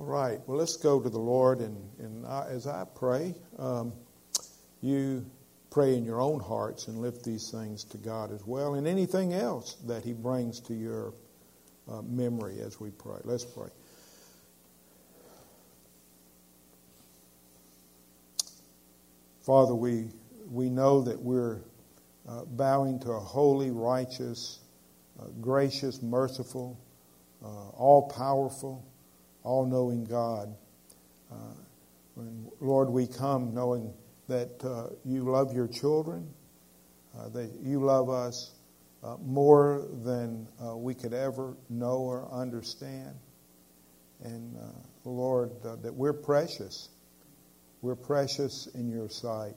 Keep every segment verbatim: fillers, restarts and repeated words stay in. All right. Well, let's go to the Lord. And, and I, as I pray, um, you pray in your own hearts and lift these things to God as well. And anything else that he brings to your uh, memory as we pray. Let's pray. Father, we, we know that we're uh, bowing to a holy, righteous, uh, gracious, merciful, uh, all-powerful, all-knowing God. Uh, and Lord, we come knowing that uh, you love your children, uh, that you love us uh, more than uh, we could ever know or understand. And uh, Lord, uh, that we're precious. We're precious in your sight.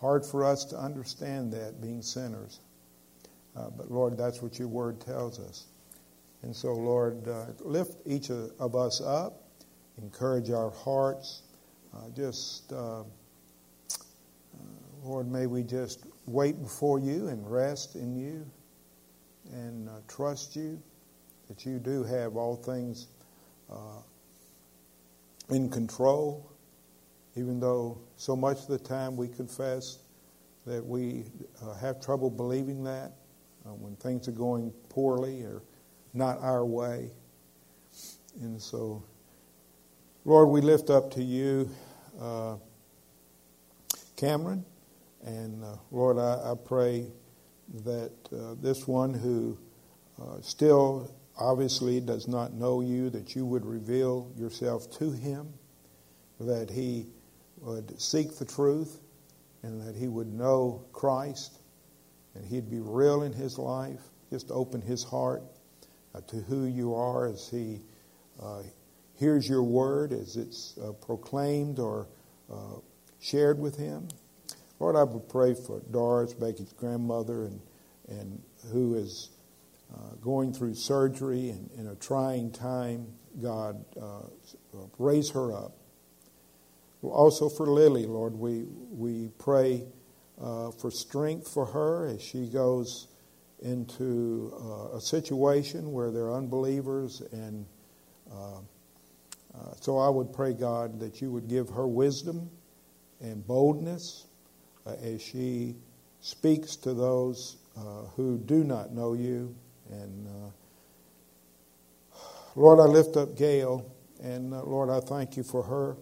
Hard for us to understand that, being sinners. Uh, but, Lord, that's what your word tells us. And so, Lord, uh, lift each of us up. Encourage our hearts. Uh, just, uh, uh, Lord, may we just wait before you and rest in you and uh, trust you that you do have all things uh, in control. Even though so much of the time we confess that we uh, have trouble believing that uh, when things are going poorly or not our way. And so, Lord, we lift up to you uh, Cameron. And, uh, Lord, I, I pray that uh, this one who uh, still obviously does not know you, that you would reveal yourself to him, that he would seek the truth and that he would know Christ and he'd be real in his life. Just open his heart uh, to who you are as he uh, hears your word, as it's uh, proclaimed or uh, shared with him. Lord, I would pray for Doris, Becky's grandmother, and and who is uh, going through surgery and in a trying time. God, uh, raise her up. Also for Lily, Lord, we we pray uh, for strength for her as she goes into uh, a situation where there are unbelievers. And uh, uh, so I would pray, God, that you would give her wisdom and boldness uh, as she speaks to those uh, who do not know you. And uh, Lord, I lift up Gail, and uh, Lord, I thank you for her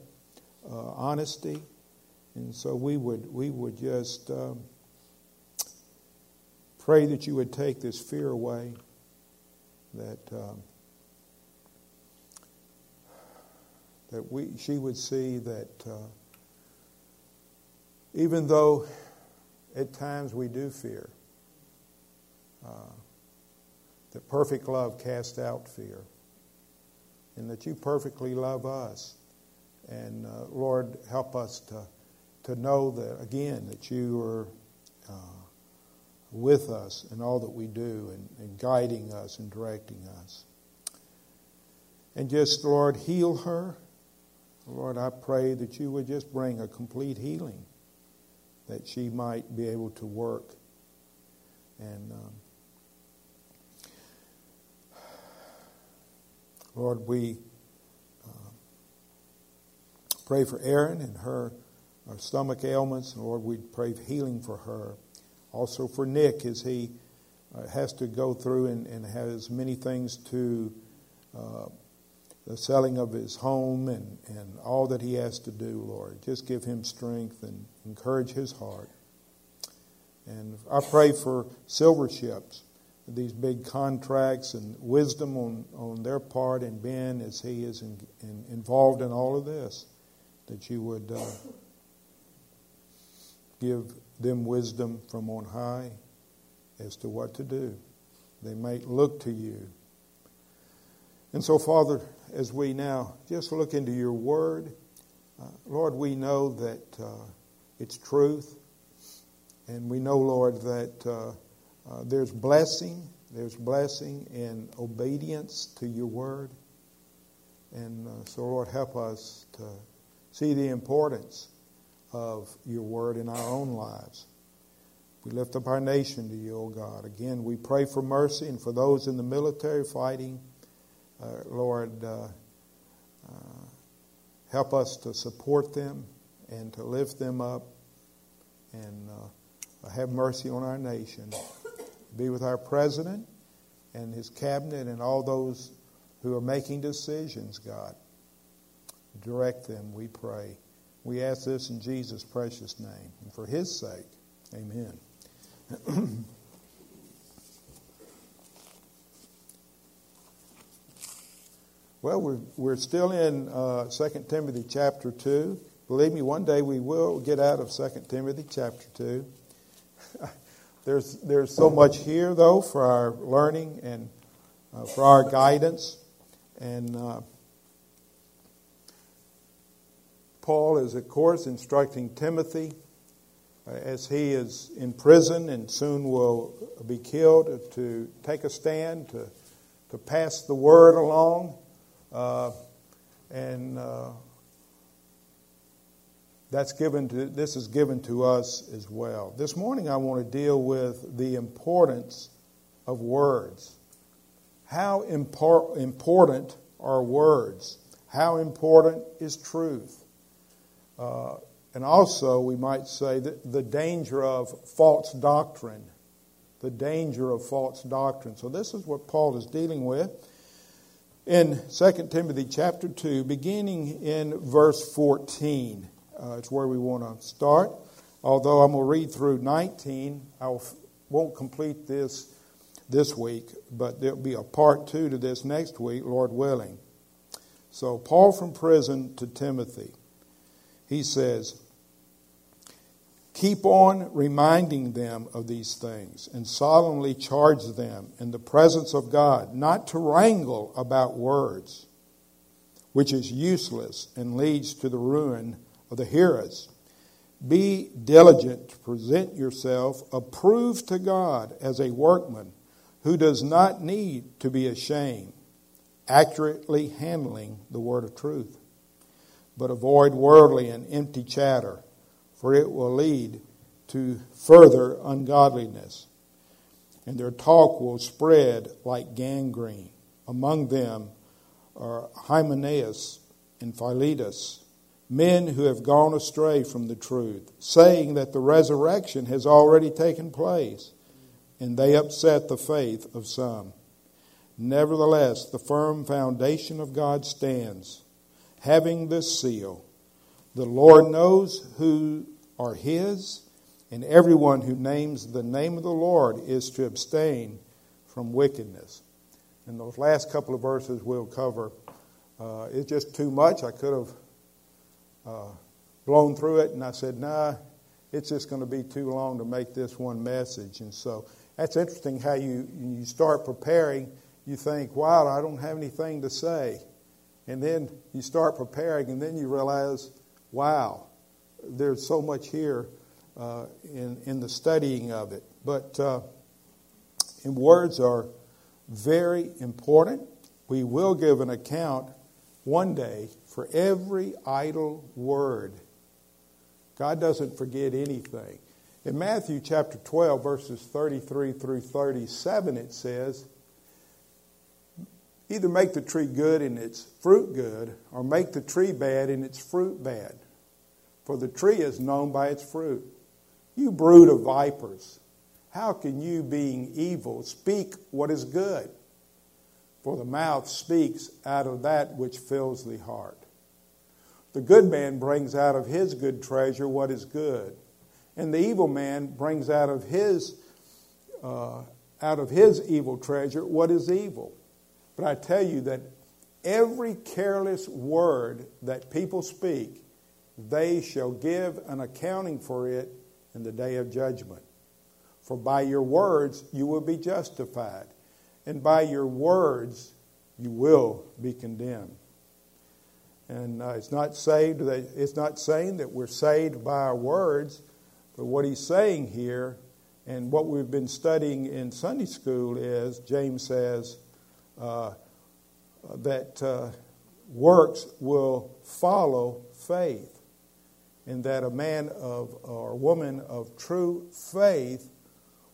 Uh, honesty. And so we would we would just um, pray that you would take this fear away, that um, that we she would see that uh, even though at times we do fear, uh, that perfect love casts out fear, and that you perfectly love us. And, uh, Lord, help us to to know that, again, that you are uh, with us in all that we do and, and guiding us and directing us. And just, Lord, heal her. Lord, I pray that you would just bring a complete healing, that she might be able to work. And, um, Lord, we pray for Erin and her, her stomach ailments. And Lord, we pray for healing for her. Also for Nick, as he uh, has to go through and, and has many things to uh, the selling of his home and, and all that he has to do, Lord. Just give him strength and encourage his heart. And I pray for Silver Ships, these big contracts, and wisdom on, on their part, and Ben as he is in, in, involved in all of this, that you would uh, give them wisdom from on high as to what to do. They might look to you. And so, Father, as we now just look into your word, uh, Lord, we know that uh, it's truth. And we know, Lord, that uh, uh, there's blessing. There's blessing in obedience to your word. And uh, so, Lord, help us to see the importance of your word in our own lives. We lift up our nation to you, O God. Again, we pray for mercy and for those in the military fighting. Uh, Lord, uh, help us to support them and to lift them up, and uh, have mercy on our nation. Be with our president and his cabinet and all those who are making decisions, God. Direct them, we pray. We ask this in Jesus' precious name. And for his sake, amen. Well, we're, we're still in uh, Second Timothy chapter two. Believe me, one day we will get out of Second Timothy chapter two. There's there's so much here, though, for our learning and uh, for our guidance. And uh, Paul is, of course, instructing Timothy uh, as he is in prison and soon will be killed to take a stand, to, to pass the word along. Uh, and uh, that's given to, this is given to us as well. This morning I want to deal with the importance of words. How impor- important are words? How important is truth? Uh, and also we might say that the danger of false doctrine. The danger of false doctrine. So this is what Paul is dealing with. In Second Timothy chapter two, beginning in verse fourteen, uh, it's where we want to start. Although I'm going to read through nineteen, I won't complete this this week, but there'll be a part two to this next week, Lord willing. So Paul from prison to Timothy, he says, keep on reminding them of these things and solemnly charge them in the presence of God not to wrangle about words, which is useless and leads to the ruin of the hearers. Be diligent to present yourself approved to God as a workman who does not need to be ashamed, accurately handling the word of truth. But avoid worldly and empty chatter, for it will lead to further ungodliness, and their talk will spread like gangrene. Among them are Hymenaeus and Philetus, men who have gone astray from the truth, saying that the resurrection has already taken place, and they upset the faith of some. Nevertheless, the firm foundation of God stands, having this seal: the Lord knows who are his, and everyone who names the name of the Lord is to abstain from wickedness. And those last couple of verses we'll cover. Uh, it's just too much. I could have uh, blown through it, and I said, nah, it's just going to be too long to make this one message. And so that's interesting how you, you start preparing. You think, wow, I don't have anything to say. And then you start preparing, and then you realize, wow, there's so much here uh, in, in the studying of it. But uh, words are very important. We will give an account one day for every idle word. God doesn't forget anything. In Matthew chapter twelve, verses thirty-three through thirty-seven, it says, either make the tree good and its fruit good, or make the tree bad and its fruit bad. For the tree is known by its fruit. You brood of vipers, how can you, being evil, speak what is good? For the mouth speaks out of that which fills the heart. The good man brings out of his good treasure what is good, and the evil man brings out of his uh, out of his evil treasure what is evil. But I tell you that every careless word that people speak, they shall give an accounting for it in the day of judgment. For by your words you will be justified, and by your words you will be condemned. And uh, it's not saved. It's not saying that we're saved by our words, but what he's saying here, and what we've been studying in Sunday school is, James says, Uh, that uh, works will follow faith, and that a man of or woman of true faith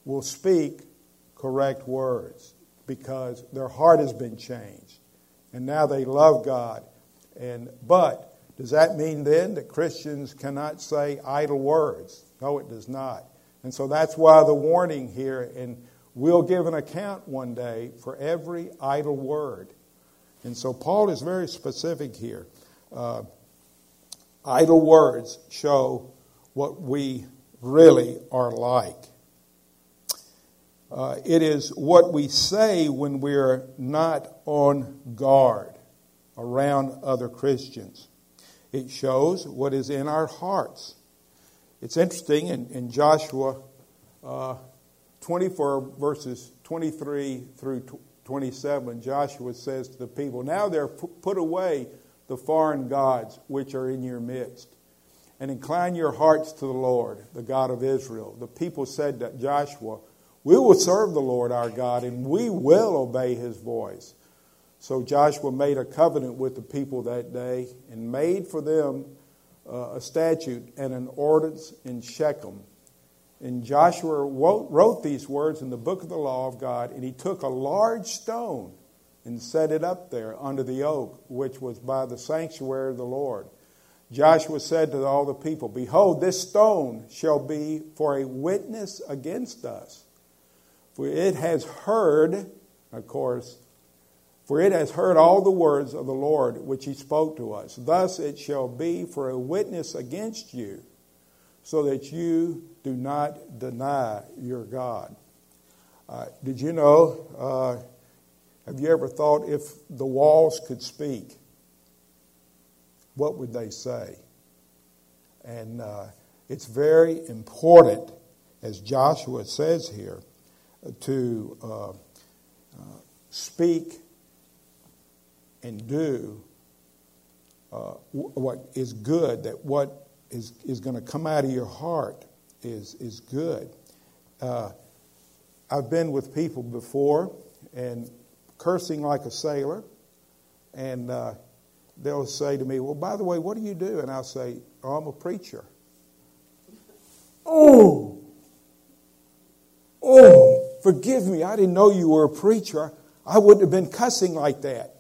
will speak correct words because their heart has been changed, and now they love God. And but Does that mean then that Christians cannot say idle words? No, it does not. And so that's why the warning here, and we'll give an account one day for every idle word. And so Paul is very specific here. Uh, idle words show what we really are like. Uh, it is what we say when we're not on guard around other Christians. It shows what is in our hearts. It's interesting in, in Joshua uh, twenty-four, verses twenty-three through twenty-seven, Joshua says to the people, "Now therefore put away the foreign gods which are in your midst, and incline your hearts to the Lord, the God of Israel." The people said to Joshua, "We will serve the Lord our God, and we will obey his voice." So Joshua made a covenant with the people that day and made for them uh, a statute and an ordinance in Shechem. And Joshua wrote, wrote these words in the book of the law of God, and he took a large stone and set it up there under the oak, which was by the sanctuary of the Lord. Joshua said to all the people, "Behold, this stone shall be for a witness against us. For it has heard, of course, for it has heard all the words of the Lord which he spoke to us. Thus it shall be for a witness against you, so that you do not deny your God." Uh, did you know, uh, have you ever thought if the walls could speak, what would they say? And uh, it's very important, as Joshua says here, to uh, uh, speak and do uh, what is good, that what is, is going to come out of your heart is, is good. Uh, I've been with people before and cursing like a sailor, and uh, they'll say to me, "Well, by the way, what do you do?" And I'll say, "Oh, I'm a preacher." Oh! Oh! "Forgive me, I didn't know you were a preacher. I wouldn't have been cussing like that."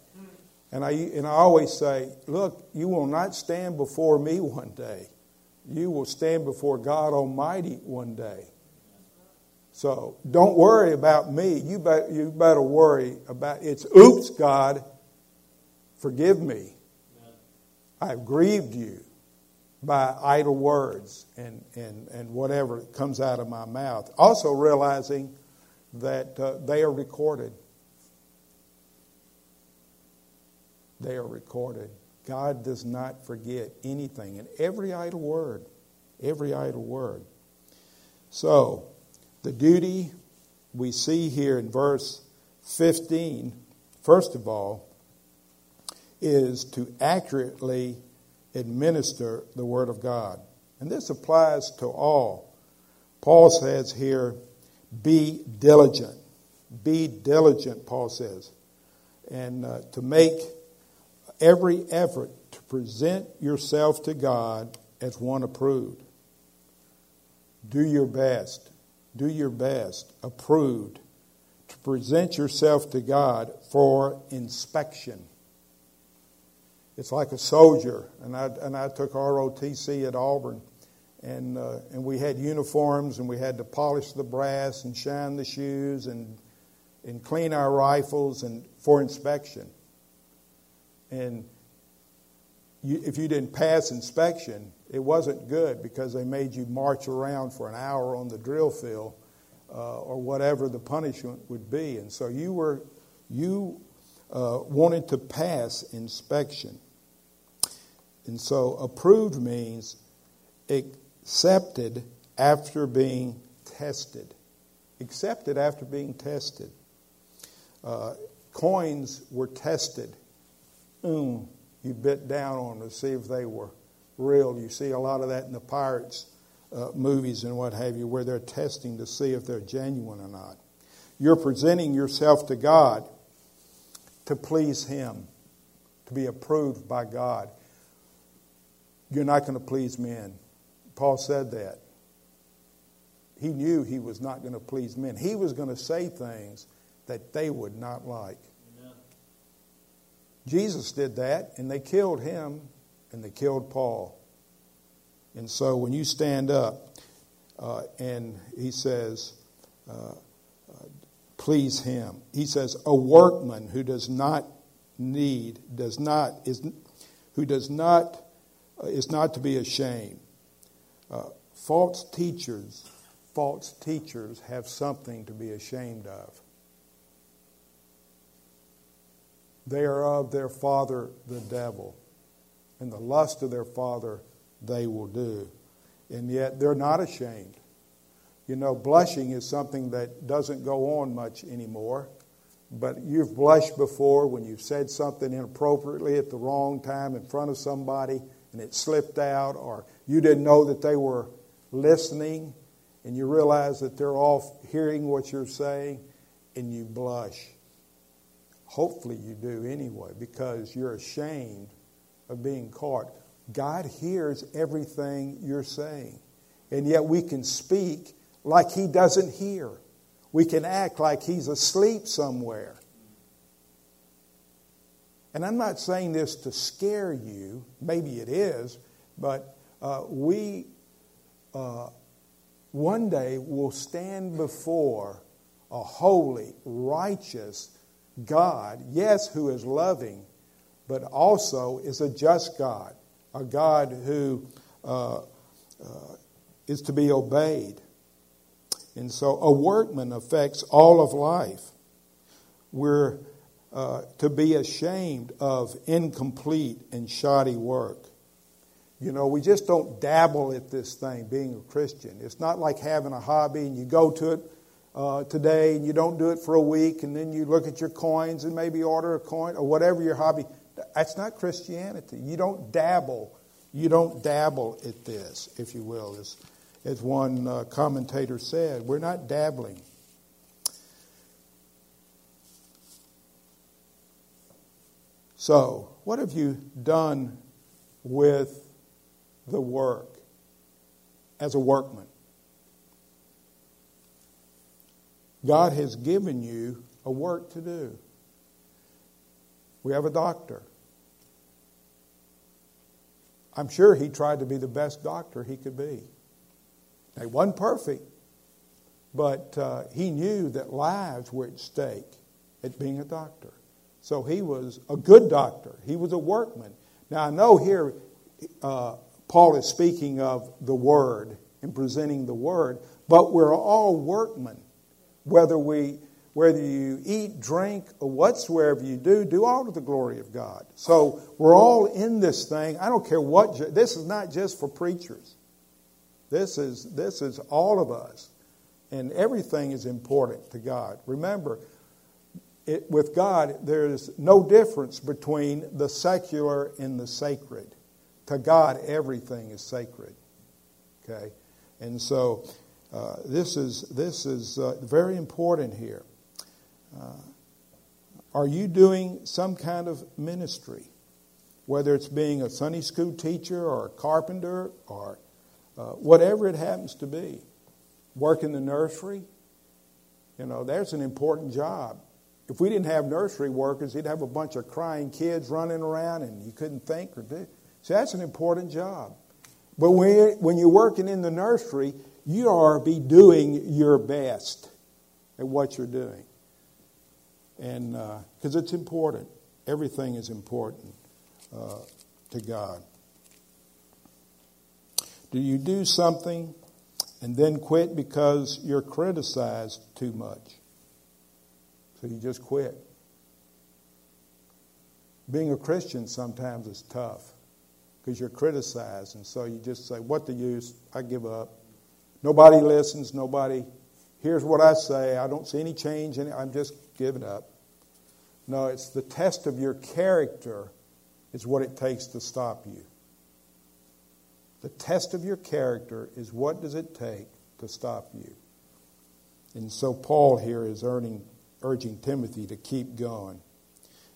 And I and I always say, "Look, you will not stand before me one day. You will stand before God Almighty one day. So don't worry about me. You better, you better worry about it's oops, God, forgive me. I've grieved you by idle words and and and whatever comes out of my mouth." Also realizing that uh, they are recorded. They are recorded. God does not forget anything, and every idle word, every idle word. So, the duty we see here in verse fifteen, first of all, is to accurately administer the Word of God. And this applies to all. Paul says here, be diligent. Be diligent, Paul says. And uh, to make every effort to present yourself to God as one approved. Do your best. Do your best. Approved. To present yourself to God for inspection. It's like a soldier. And I and I took R O T C at Auburn. And, uh, and we had uniforms, and we had to polish the brass and shine the shoes and, and clean our rifles and for inspection. And you, if you didn't pass inspection, it wasn't good, because they made you march around for an hour on the drill field uh, or whatever the punishment would be. And so you were you uh, wanted to pass inspection. And so approved means accepted after being tested. Accepted after being tested. Uh, coins were tested. Mm, you bit down on them to see if they were real. You see a lot of that in the Pirates uh, movies and what have you, where they're testing to see if they're genuine or not. You're presenting yourself to God to please Him, to be approved by God. You're not going to please men. Paul said that. He knew he was not going to please men. He was going to say things that they would not like. Jesus did that, and they killed him and they killed Paul. And so when you stand up uh, and he says, uh, uh, please him. He says, a workman who does not need, does not, is, who does not, uh, is not to be ashamed. Uh, false teachers, false teachers have something to be ashamed of. They are of their father, the devil, and the lust of their father they will do. And yet they're not ashamed. You know, blushing is something that doesn't go on much anymore. But you've blushed before when you've said something inappropriately at the wrong time in front of somebody and it slipped out, or you didn't know that they were listening and you realize that they're all hearing what you're saying and you blush. Hopefully you do anyway, because you're ashamed of being caught. God hears everything you're saying. And yet we can speak like he doesn't hear. We can act like he's asleep somewhere. And I'm not saying this to scare you. Maybe it is. But uh, we uh, one day will stand before a holy, righteous God. Yes, who is loving, but also is a just God. A God who uh, uh, is to be obeyed. And so a workman affects all of life. We're uh, to be ashamed of incomplete and shoddy work. You know, we just don't dabble at this thing, being a Christian. It's not like having a hobby and you go to it uh, today and you don't do it for a week and then you look at your coins and maybe order a coin or whatever your hobby. That's not Christianity. You don't dabble. You don't dabble at this, if you will. As, as one uh, commentator said, we're not dabbling. So, what have you done with the work as a workman? God has given you a work to do. We have a doctor. I'm sure he tried to be the best doctor he could be. He wasn't perfect, but uh, he knew that lives were at stake at being a doctor. So he was a good doctor. He was a workman. Now I know here uh, Paul is speaking of the Word and presenting the Word, but we're all workmen, whether we Whether you eat, drink, or whatsoever you do, do all to the glory of God. So we're all in this thing. I don't care what. This is not just for preachers. This is this is all of us, and everything is important to God. Remember, it, with God there is no difference between the secular and the sacred. To God, everything is sacred. Okay, and so uh, this is this is uh, very important here. Uh, are you doing some kind of ministry, whether it's being a Sunday school teacher or a carpenter or uh, whatever it happens to be? Work in the nursery, you know, that's an important job. If we didn't have nursery workers, you'd have a bunch of crying kids running around and you couldn't think or do. So that's an important job. But when, when you're working in the nursery, you are be doing your best at what you're doing. And because uh, it's important. Everything is important uh, to God. Do you do something and then quit because you're criticized too much? So you just quit. Being a Christian sometimes is tough because you're criticized. And so you just say, what the use? I give up. Nobody listens. Nobody hears what I say. I don't see any change in it. I'm just giving up. No, it's the test of your character is what it takes to stop you. The test of your character is what does it take to stop you. And so Paul here is earning, urging Timothy to keep going.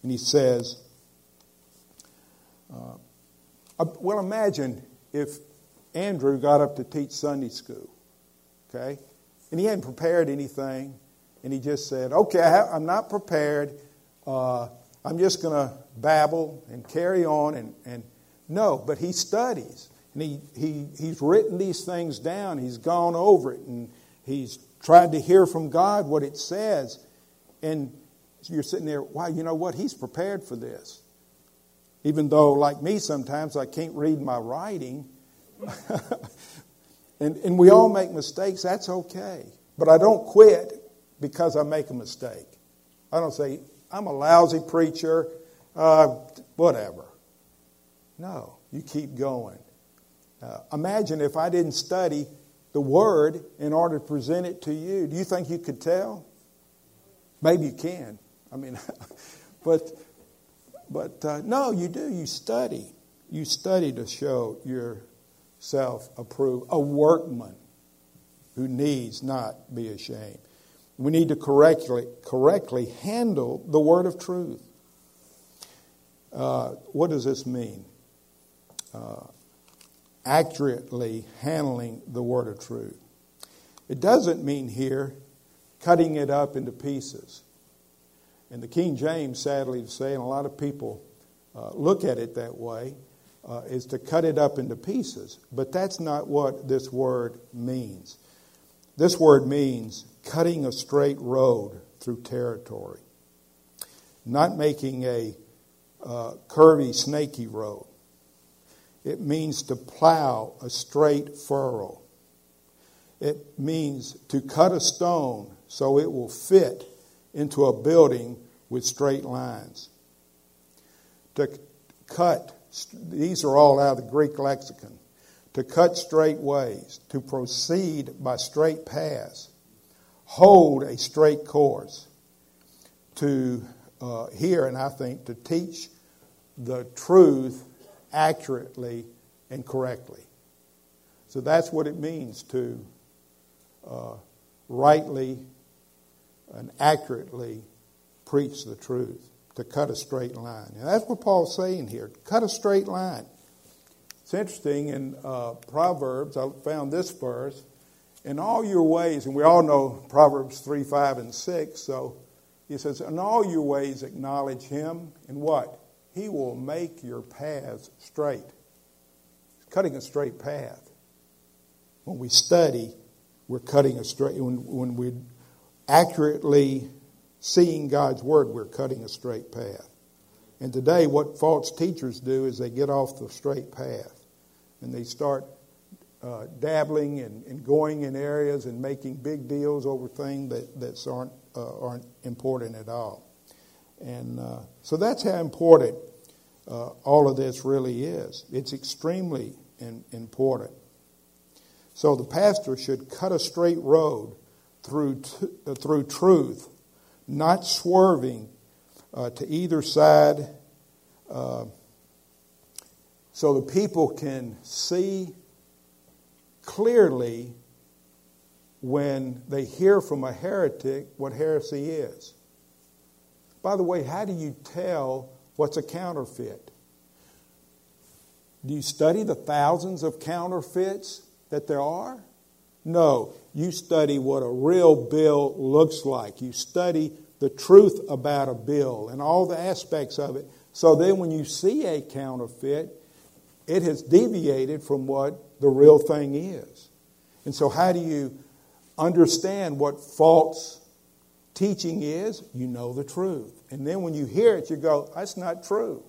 And he says, uh, well, imagine if Andrew got up to teach Sunday school, okay? And he hadn't prepared anything. And he just said, okay, I'm not prepared. Uh, I'm just going to babble and carry on. And, and No, but he studies. And he, he, he's written these things down. He's gone over it. And he's tried to hear from God what it says. And you're sitting there, wow, you know what? He's prepared for this. Even though, like me sometimes, I can't read my writing. and, and we all make mistakes. That's okay. But I don't quit because I make a mistake. I don't say, I'm a lousy preacher, uh, whatever. No, you keep going. Uh, imagine if I didn't study the Word in order to present it to you. Do you think you could tell? Maybe you can. I mean, but but uh, no, you do. You study. You study to show yourself approved, a workman who needs not be ashamed. We need to correctly correctly handle the word of truth. Uh, what does this mean? Uh, accurately handling the word of truth. It doesn't mean here cutting it up into pieces. And the King James, sadly to say, and a lot of people uh, look at it that way, uh, is to cut it up into pieces. But that's not what this word means. This word means cutting a straight road through territory, not making a uh, curvy, snaky road. It means to plow a straight furrow. It means to cut a stone so it will fit into a building with straight lines. To cut, these are all out of the Greek lexicon, to cut straight ways, to proceed by straight paths, hold a straight course, to uh, hear, and I think, to teach the truth accurately and correctly. So that's what it means to uh, rightly and accurately preach the truth, to cut a straight line. And that's what Paul's saying here, cut a straight line. It's interesting, in uh, Proverbs, I found this verse, in all your ways, and we all know Proverbs three, five, and six, so he says, in all your ways acknowledge him, and what? He will make your paths straight. He's cutting a straight path. When we study, we're cutting a straight, when, when we're accurately seeing God's Word, we're cutting a straight path. And today, what false teachers do is they get off the straight path, and they start uh, dabbling and, and going in areas and making big deals over things that, that aren't, uh, aren't important at all. And uh, so that's how important uh, all of this really is. It's extremely in, important. So the pastor should cut a straight road through t- uh, through truth, not swerving uh, to either side, uh, so the people can see clearly when they hear from a heretic what heresy is. By the way, how do you tell what's a counterfeit? Do you study the thousands of counterfeits that there are? No, you study what a real bill looks like. You study the truth about a bill and all the aspects of it. So then when you see a counterfeit, it has deviated from what the real thing is. And so how do you understand what false teaching is? You know the truth. And then when you hear it, you go, that's not true.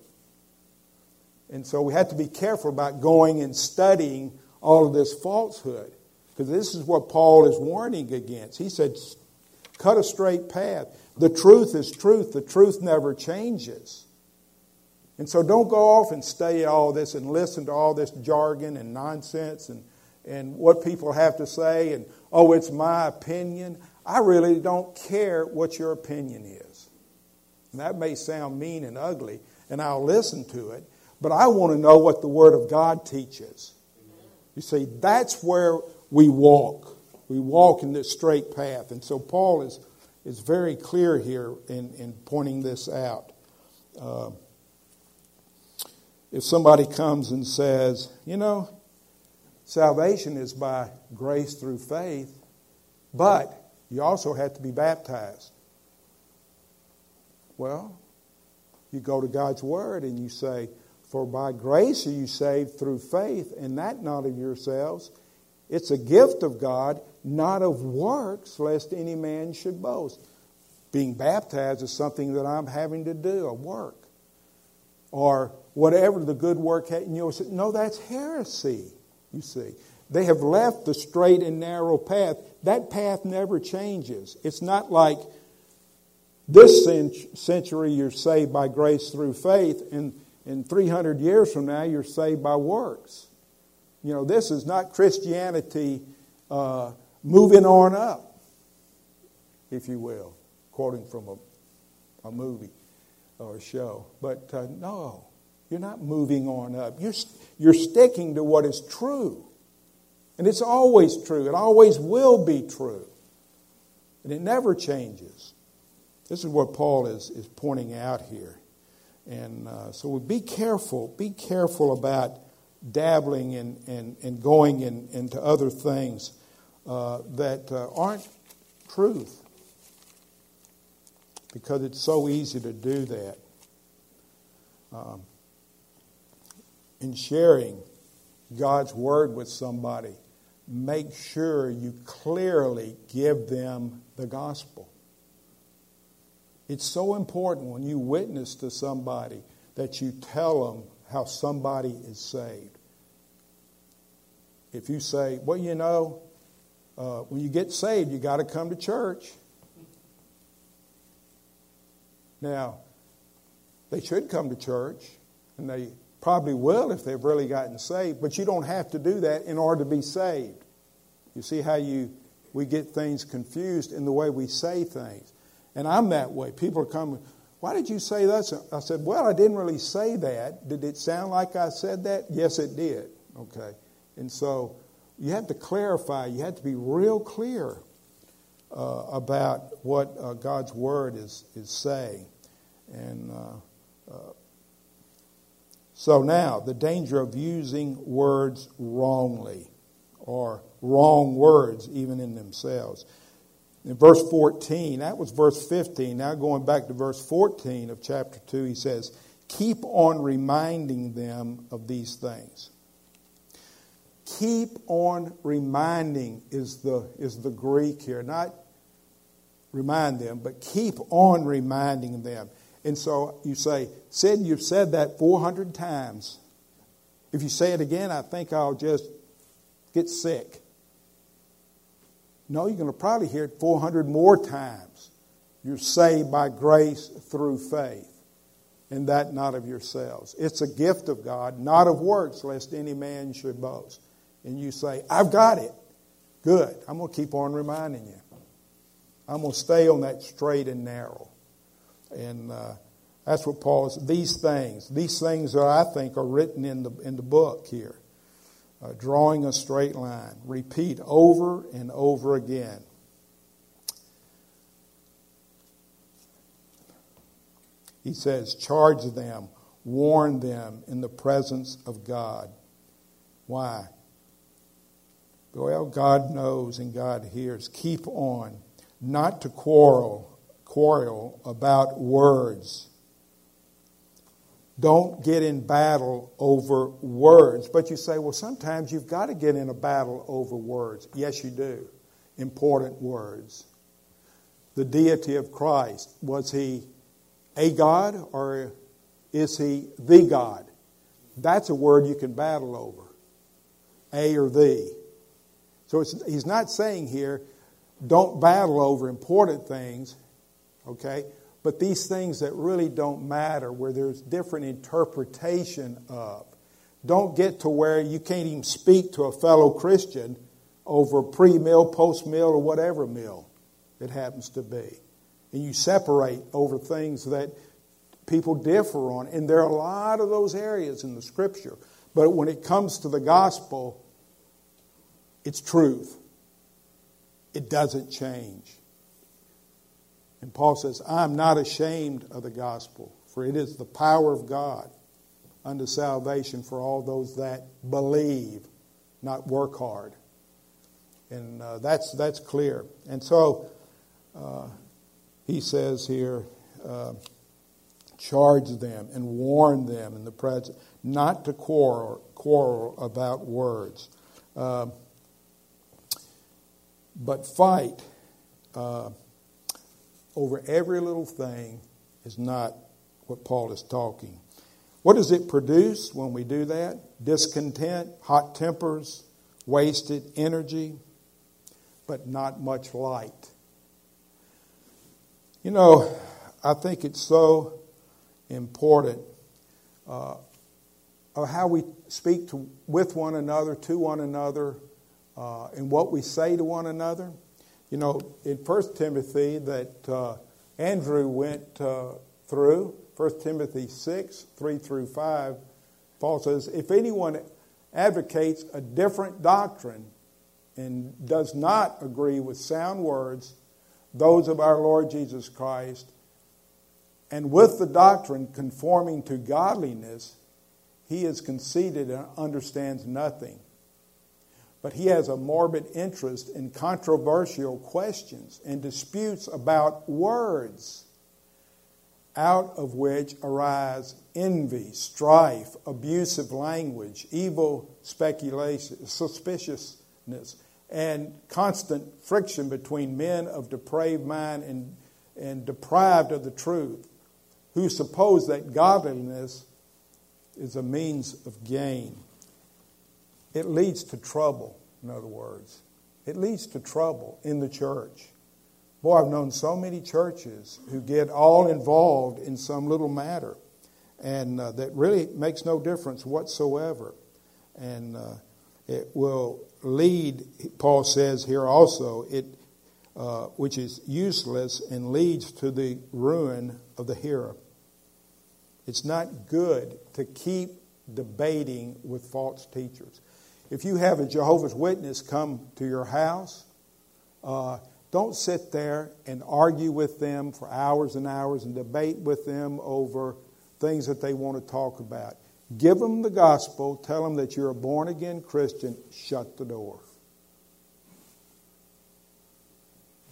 And so we have to be careful about going and studying all of this falsehood, because this is what Paul is warning against. He said, cut a straight path. The truth is truth. The truth never changes. And so don't go off and study all this and listen to all this jargon and nonsense and, and what people have to say and, oh, it's my opinion. I really don't care what your opinion is. And that may sound mean and ugly, and I'll listen to it, but I want to know what the Word of God teaches. You see, that's where we walk. We walk in this straight path. And so Paul is, is very clear here in, in pointing this out. Uh, if somebody comes and says, you know, salvation is by grace through faith, but you also have to be baptized. Well, you go to God's Word and you say, For by grace are you saved through faith, and that not of yourselves. It's a gift of God, not of works, lest any man should boast. Being baptized is something that I'm having to do, a work. Or whatever the good work. And you'll say, no, that's heresy, you see. They have left the straight and narrow path. That path never changes. It's not like this century you're saved by grace through faith, and in three hundred years from now you're saved by works. You know, this is not Christianity uh, moving on up, if you will, quoting from a, a movie or a show. But uh, no, you're not moving on up. You're, you're sticking to what is true. And it's always true. It always will be true. And it never changes. This is what Paul is, is pointing out here. And uh, so be careful. Be careful about dabbling and, and, and going in, into other things uh, that uh, aren't truth. Because it's so easy to do that. Um, in sharing God's Word with somebody, make sure you clearly give them the gospel. It's so important when you witness to somebody that you tell them how somebody is saved. If you say, well, you know, uh, when you get saved, you got to come to church. Now, they should come to church, and they probably will if they've really gotten saved, but you don't have to do that in order to be saved. You see how you we get things confused in the way we say things. And I'm that way. People are coming, why did you say that? I said, well, I didn't really say that. Did it sound like I said that? Yes, it did. Okay. And so you have to clarify. You have to be real clear uh, about what uh, God's Word is, is saying. And uh, uh, so now, the danger of using words wrongly or wrong words even in themselves. In verse fourteen, that was verse fifteen. Now going back to verse fourteen of chapter two, he says, keep on reminding them of these things. Keep on reminding is the, is the Greek here. Not remind them, but keep on reminding them. And so you say, Sid, you've said that four hundred times. If you say it again, I think I'll just get sick. No, you're going to probably hear it four hundred more times. You're saved by grace through faith, and that not of yourselves. It's a gift of God, not of works, lest any man should boast. And you say, I've got it. Good. I'm going to keep on reminding you. I'm going to stay on that straight and narrow. And uh, that's what Paul is. These things, these things that I think are written in the in the book here. Uh, drawing a straight line. Repeat over and over again. He says, charge them, warn them in the presence of God. Why? Well, God knows and God hears. Keep on, not to quarrel, quarrel about words. Don't get in battle over words. But you say, well, sometimes you've got to get in a battle over words. Yes, you do. Important words. The deity of Christ. Was he a God or is he the God? That's a word you can battle over. A or the. So it's, he's not saying here, don't battle over important things. Okay? But these things that really don't matter, where there's different interpretation of. Don't get to where you can't even speak to a fellow Christian over pre-meal, post-meal, or whatever meal it happens to be. And you separate over things that people differ on. And there are a lot of those areas in the Scripture. But when it comes to the gospel, it's truth. It doesn't change. And Paul says, I'm not ashamed of the gospel, for it is the power of God unto salvation for all those that believe, not work hard. And uh, that's that's clear. And so uh, he says here, uh, charge them and warn them in the present not to quarrel, quarrel about words, uh, but fight uh, over every little thing is not what Paul is talking. What does it produce when we do that? Discontent, hot tempers, wasted energy, but not much light. You know, I think it's so important uh, of how we speak to, with one another, to one another, uh, and what we say to one another. You know, in First Timothy that uh, Andrew went uh, through, First Timothy six, three through five, Paul says, if anyone advocates a different doctrine and does not agree with sound words, those of our Lord Jesus Christ, and with the doctrine conforming to godliness, he is conceited and understands nothing. But he has a morbid interest in controversial questions and disputes about words, out of which arise envy, strife, abusive language, evil speculation, suspiciousness, and constant friction between men of depraved mind and, and deprived of the truth, who suppose that godliness is a means of gain. It leads to trouble, in other words. It leads to trouble in the church. Boy, I've known so many churches who get all involved in some little matter, and uh, that really makes no difference whatsoever. And uh, it will lead, Paul says here also, it uh, which is useless and leads to the ruin of the hearer. It's not good to keep debating with false teachers. If you have a Jehovah's Witness come to your house, uh, Don't sit there and argue with them for hours and hours and debate with them over things that they want to talk about. Give them the gospel. Tell them that you're a born-again Christian. Shut the door.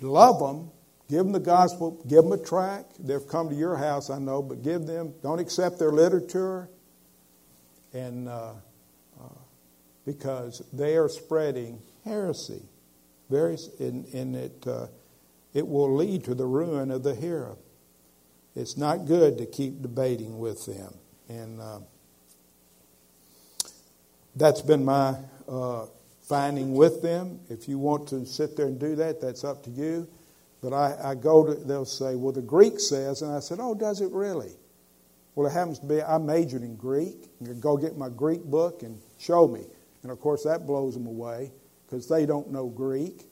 Love them. Give them the gospel. Give them a tract. They've come to your house, I know, but give them. Don't accept their literature, and uh, uh, because they are spreading heresy. Very, and, and it uh, it will lead to the ruin of the hearer. It's not good to keep debating with them, and uh, that's been my uh, finding with them. If you want to sit there and do that, that's up to you. But I, I go to, they'll say, well, the Greek says, and I said, oh, does it really? Well, it happens to be I majored in Greek. You go get my Greek book and show me, and of course that blows them away, because they don't know Greek.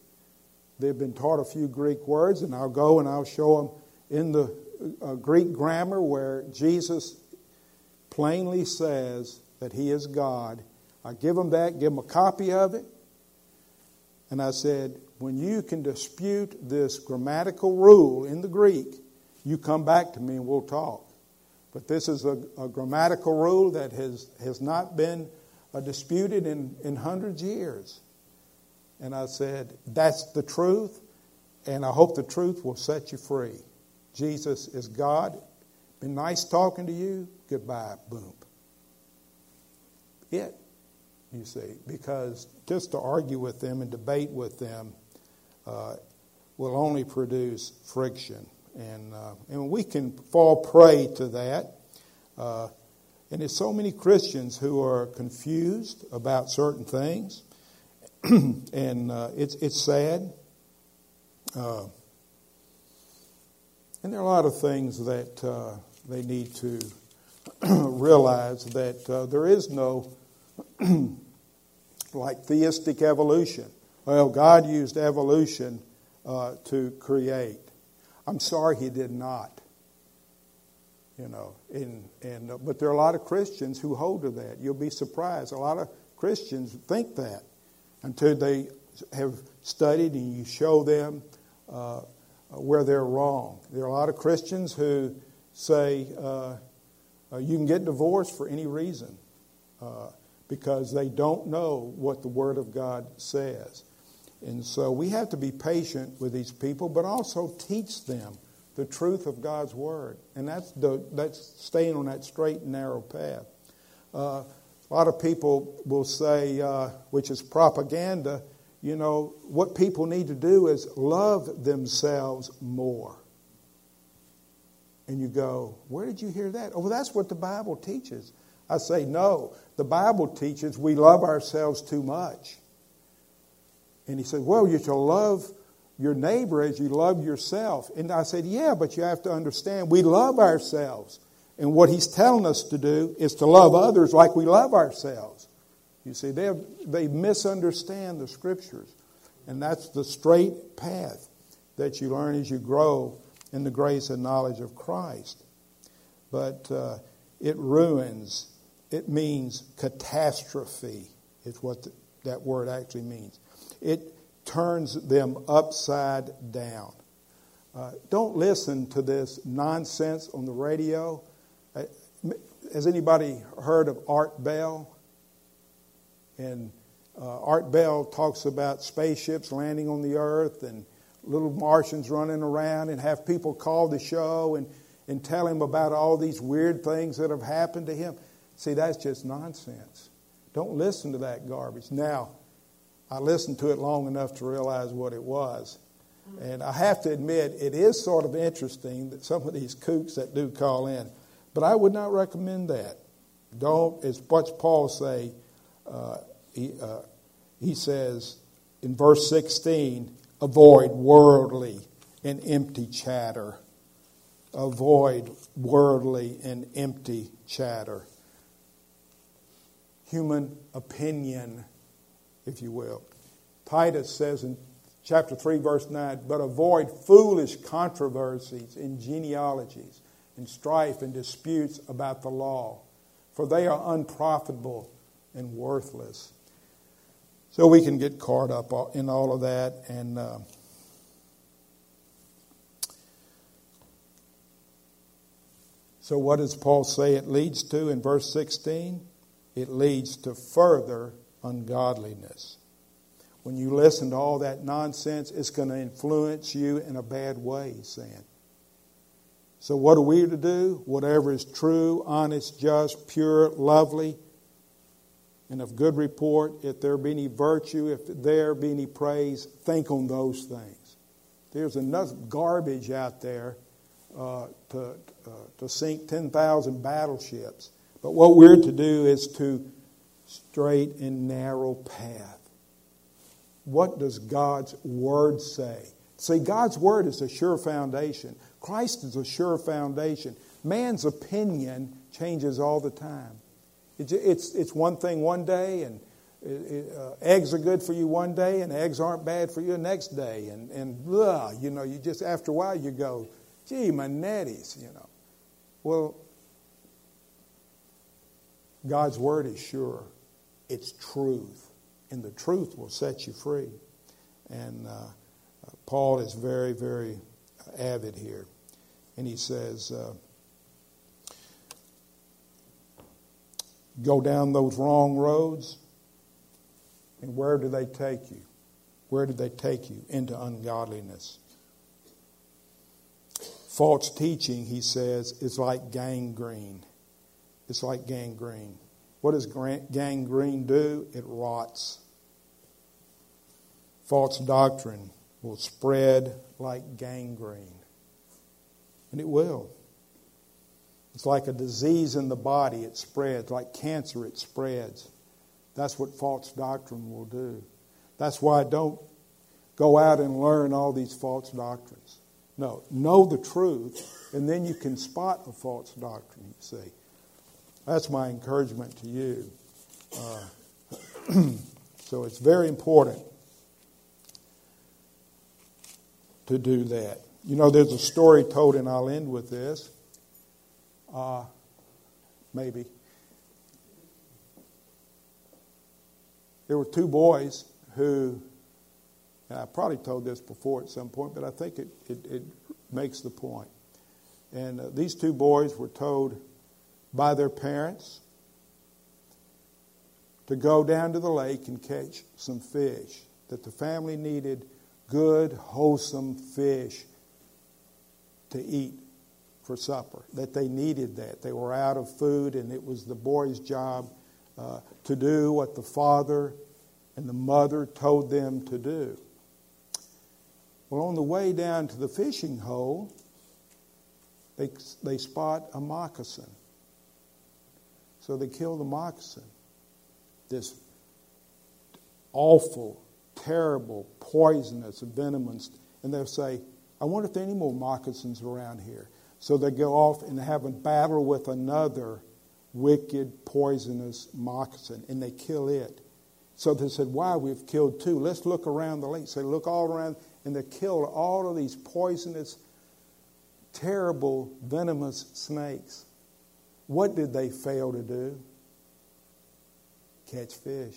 They've been taught a few Greek words, and I'll go and I'll show them in the uh, Greek grammar where Jesus plainly says that he is God. I give them that, give them a copy of it, and I said, when you can dispute this grammatical rule in the Greek, you come back to me and we'll talk. But this is a, a grammatical rule that has, has not been uh, disputed in, in hundreds of years. And I said, that's the truth, and I hope the truth will set you free. Jesus is God. Been nice talking to you. Goodbye. Boom. It, you see, because just to argue with them and debate with them uh, will only produce friction. And, uh, and we can fall prey to that. Uh, and there's so many Christians who are confused about certain things. and uh, it's it's sad. Uh, and there are a lot of things that uh, they need to realize, that uh, there is no like theistic evolution. Well, God used evolution uh, to create. I'm sorry, he did not. You know, and and uh, but there are a lot of Christians who hold to that. You'll be surprised. A lot of Christians think that, until they have studied and you show them uh, where they're wrong. There are a lot of Christians who say uh, you can get divorced for any reason uh, because they don't know what the Word of God says. And so we have to be patient with these people, but also teach them the truth of God's Word. And that's the, that's staying on that straight and narrow path. Uh, a lot of people will say, uh, which is propaganda, you know, what people need to do is love themselves more. And you go, where did you hear that? Oh, well, that's what the Bible teaches. I say, no, the Bible teaches we love ourselves too much. And he said, well, you shall love your neighbor as you love yourself. And I said, yeah, but you have to understand, we love ourselves. And what he's telling us to do is to love others like we love ourselves. You see, they have, they misunderstand the Scriptures. And that's the straight path that you learn as you grow in the grace and knowledge of Christ. But uh, it ruins. It means catastrophe is what the, that word actually means. It turns them upside down. Uh, don't listen to this nonsense on the radio. Uh, has anybody heard of Art Bell? And uh, Art Bell talks about spaceships landing on the earth and little Martians running around, and have people call the show and, and tell him about all these weird things that have happened to him. See, that's just nonsense. Don't listen to that garbage. Now, I listened to it long enough to realize what it was. And I have to admit, it is sort of interesting that some of these kooks that do call in. But I would not recommend that. Don't, as what's Paul say, uh, he, uh, he says in verse sixteen, avoid worldly and empty chatter. Avoid worldly and empty chatter. Human opinion, if you will. Titus says in chapter three, verse nine, but avoid foolish controversies and genealogies and strife and disputes about the law, for they are unprofitable and worthless. So we can get caught up in all of that. And uh, so what does Paul say it leads to in verse sixteen? It leads to further ungodliness. When you listen to all that nonsense, it's going to influence you in a bad way, he's saying. So what are we to do? Whatever is true, honest, just, pure, lovely, and of good report, if there be any virtue, if there be any praise, think on those things. There's enough garbage out there uh, to, uh, to sink ten thousand battleships. But what we're to do is to straight and narrow path. What does God's Word say? See, God's Word is a sure foundation. Christ is a sure foundation. Man's opinion changes all the time. It's, it's, it's one thing one day, and it, it, uh, eggs are good for you one day, and eggs aren't bad for you the next day. And, and blah, you know, you just, after a while, you go, gee, my netties, you know. Well, God's Word is sure. It's truth. And the truth will set you free. And uh, Paul is very, very avid here. And he says, uh, go down those wrong roads. And where do they take you? Where do they take you? Into ungodliness. False teaching, he says, is like gangrene. It's like gangrene. What does gangrene do? It rots. False doctrine will spread like gangrene. And it will. It's like a disease in the body. It spreads. Like cancer, it spreads. That's what false doctrine will do. That's why don't go out and learn all these false doctrines. No, know the truth, and then you can spot a false doctrine, you see. That's my encouragement to you. Uh, so it's very important to do that. You know, there's a story told, and I'll end with this. Uh, maybe. There were two boys who, and I probably told this before at some point, but I think it, it, it makes the point. And uh, these two boys were told by their parents to go down to the lake and catch some fish, that the family needed good, wholesome fish to eat for supper, that they needed that. They were out of food, and it was the boy's job uh, to do what the father and the mother told them to do. Well, on the way down to the fishing hole, they, they spot a moccasin. So they kill the moccasin, this awful, terrible, poisonous, venomous, and they'll say, I wonder if there are any more moccasins around here. So they go off and have a battle with another wicked, poisonous moccasin, and they kill it. So they said, why, we've killed two. Let's look around the lake. So they look all around, and they killed all of these poisonous, terrible, venomous snakes. What did they fail to do? Catch fish.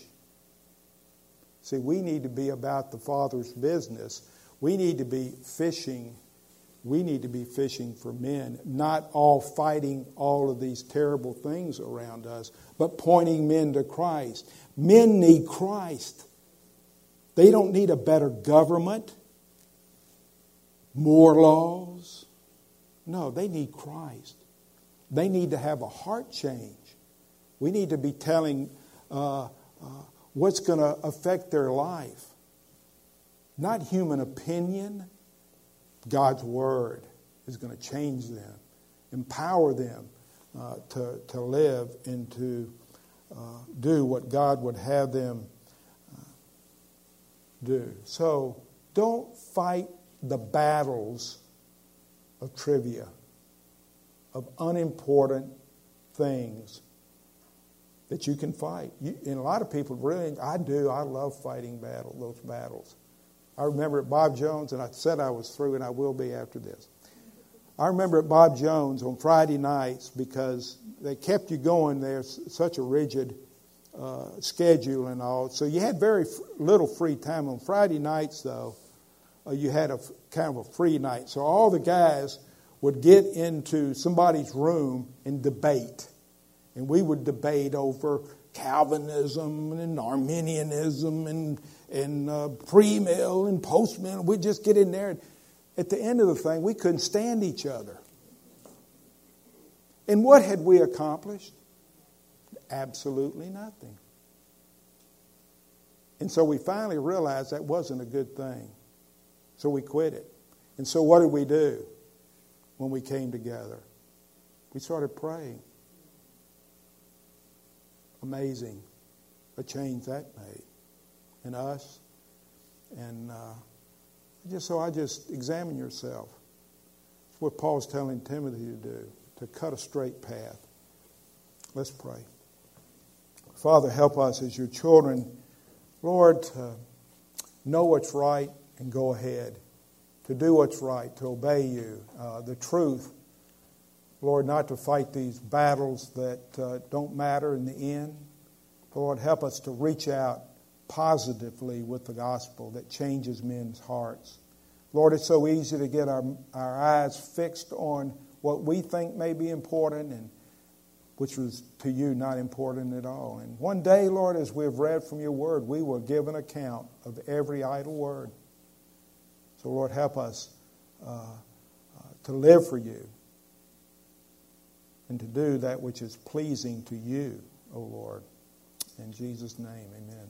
See, we need to be about the Father's business. We need to be fishing. We need to be fishing for men, not all fighting all of these terrible things around us, but pointing men to Christ. Men need Christ. They don't need a better government, more laws. No, they need Christ. They need to have a heart change. We need to be telling uh, uh, what's going to affect their life. Not human opinion. God's Word is going to change them, empower them uh, to, to live and to uh, do what God would have them uh, do. So don't fight the battles of trivia, of unimportant things that you can fight. You, and a lot of people really, I do, I love fighting battle, those battles. I remember at Bob Jones, and I said I was through, and I will be after this. I remember at Bob Jones on Friday nights, because they kept you going there, such a rigid uh, schedule and all. So you had very f- little free time. On Friday nights, though, uh, you had a f- kind of a free night. So all the guys would get into somebody's room and debate. And we would debate over Calvinism and Arminianism and, and uh, pre-mill and post-mill. We'd just get in there. And at the end of the thing, we couldn't stand each other. And what had we accomplished? Absolutely nothing. And so we finally realized that wasn't a good thing. So we quit it. And so what did we do? When we came together, we started praying. Amazing, a change that made in us. And uh, just so I just examine yourself. It's what Paul's telling Timothy to do, to cut a straight path. Let's pray. Father, help us as your children, Lord, to know what's right and go ahead. To do what's right, to obey you, uh, the truth, Lord, not to fight these battles that uh, don't matter in the end. Lord, help us to reach out positively with the gospel that changes men's hearts. Lord, it's so easy to get our, our eyes fixed on what we think may be important, and which was to you not important at all. And one day, Lord, as we've read from your word, we will give an account of every idle word. So, Lord, help us uh, uh, to live for you and to do that which is pleasing to you, O Lord. In Jesus' name, amen.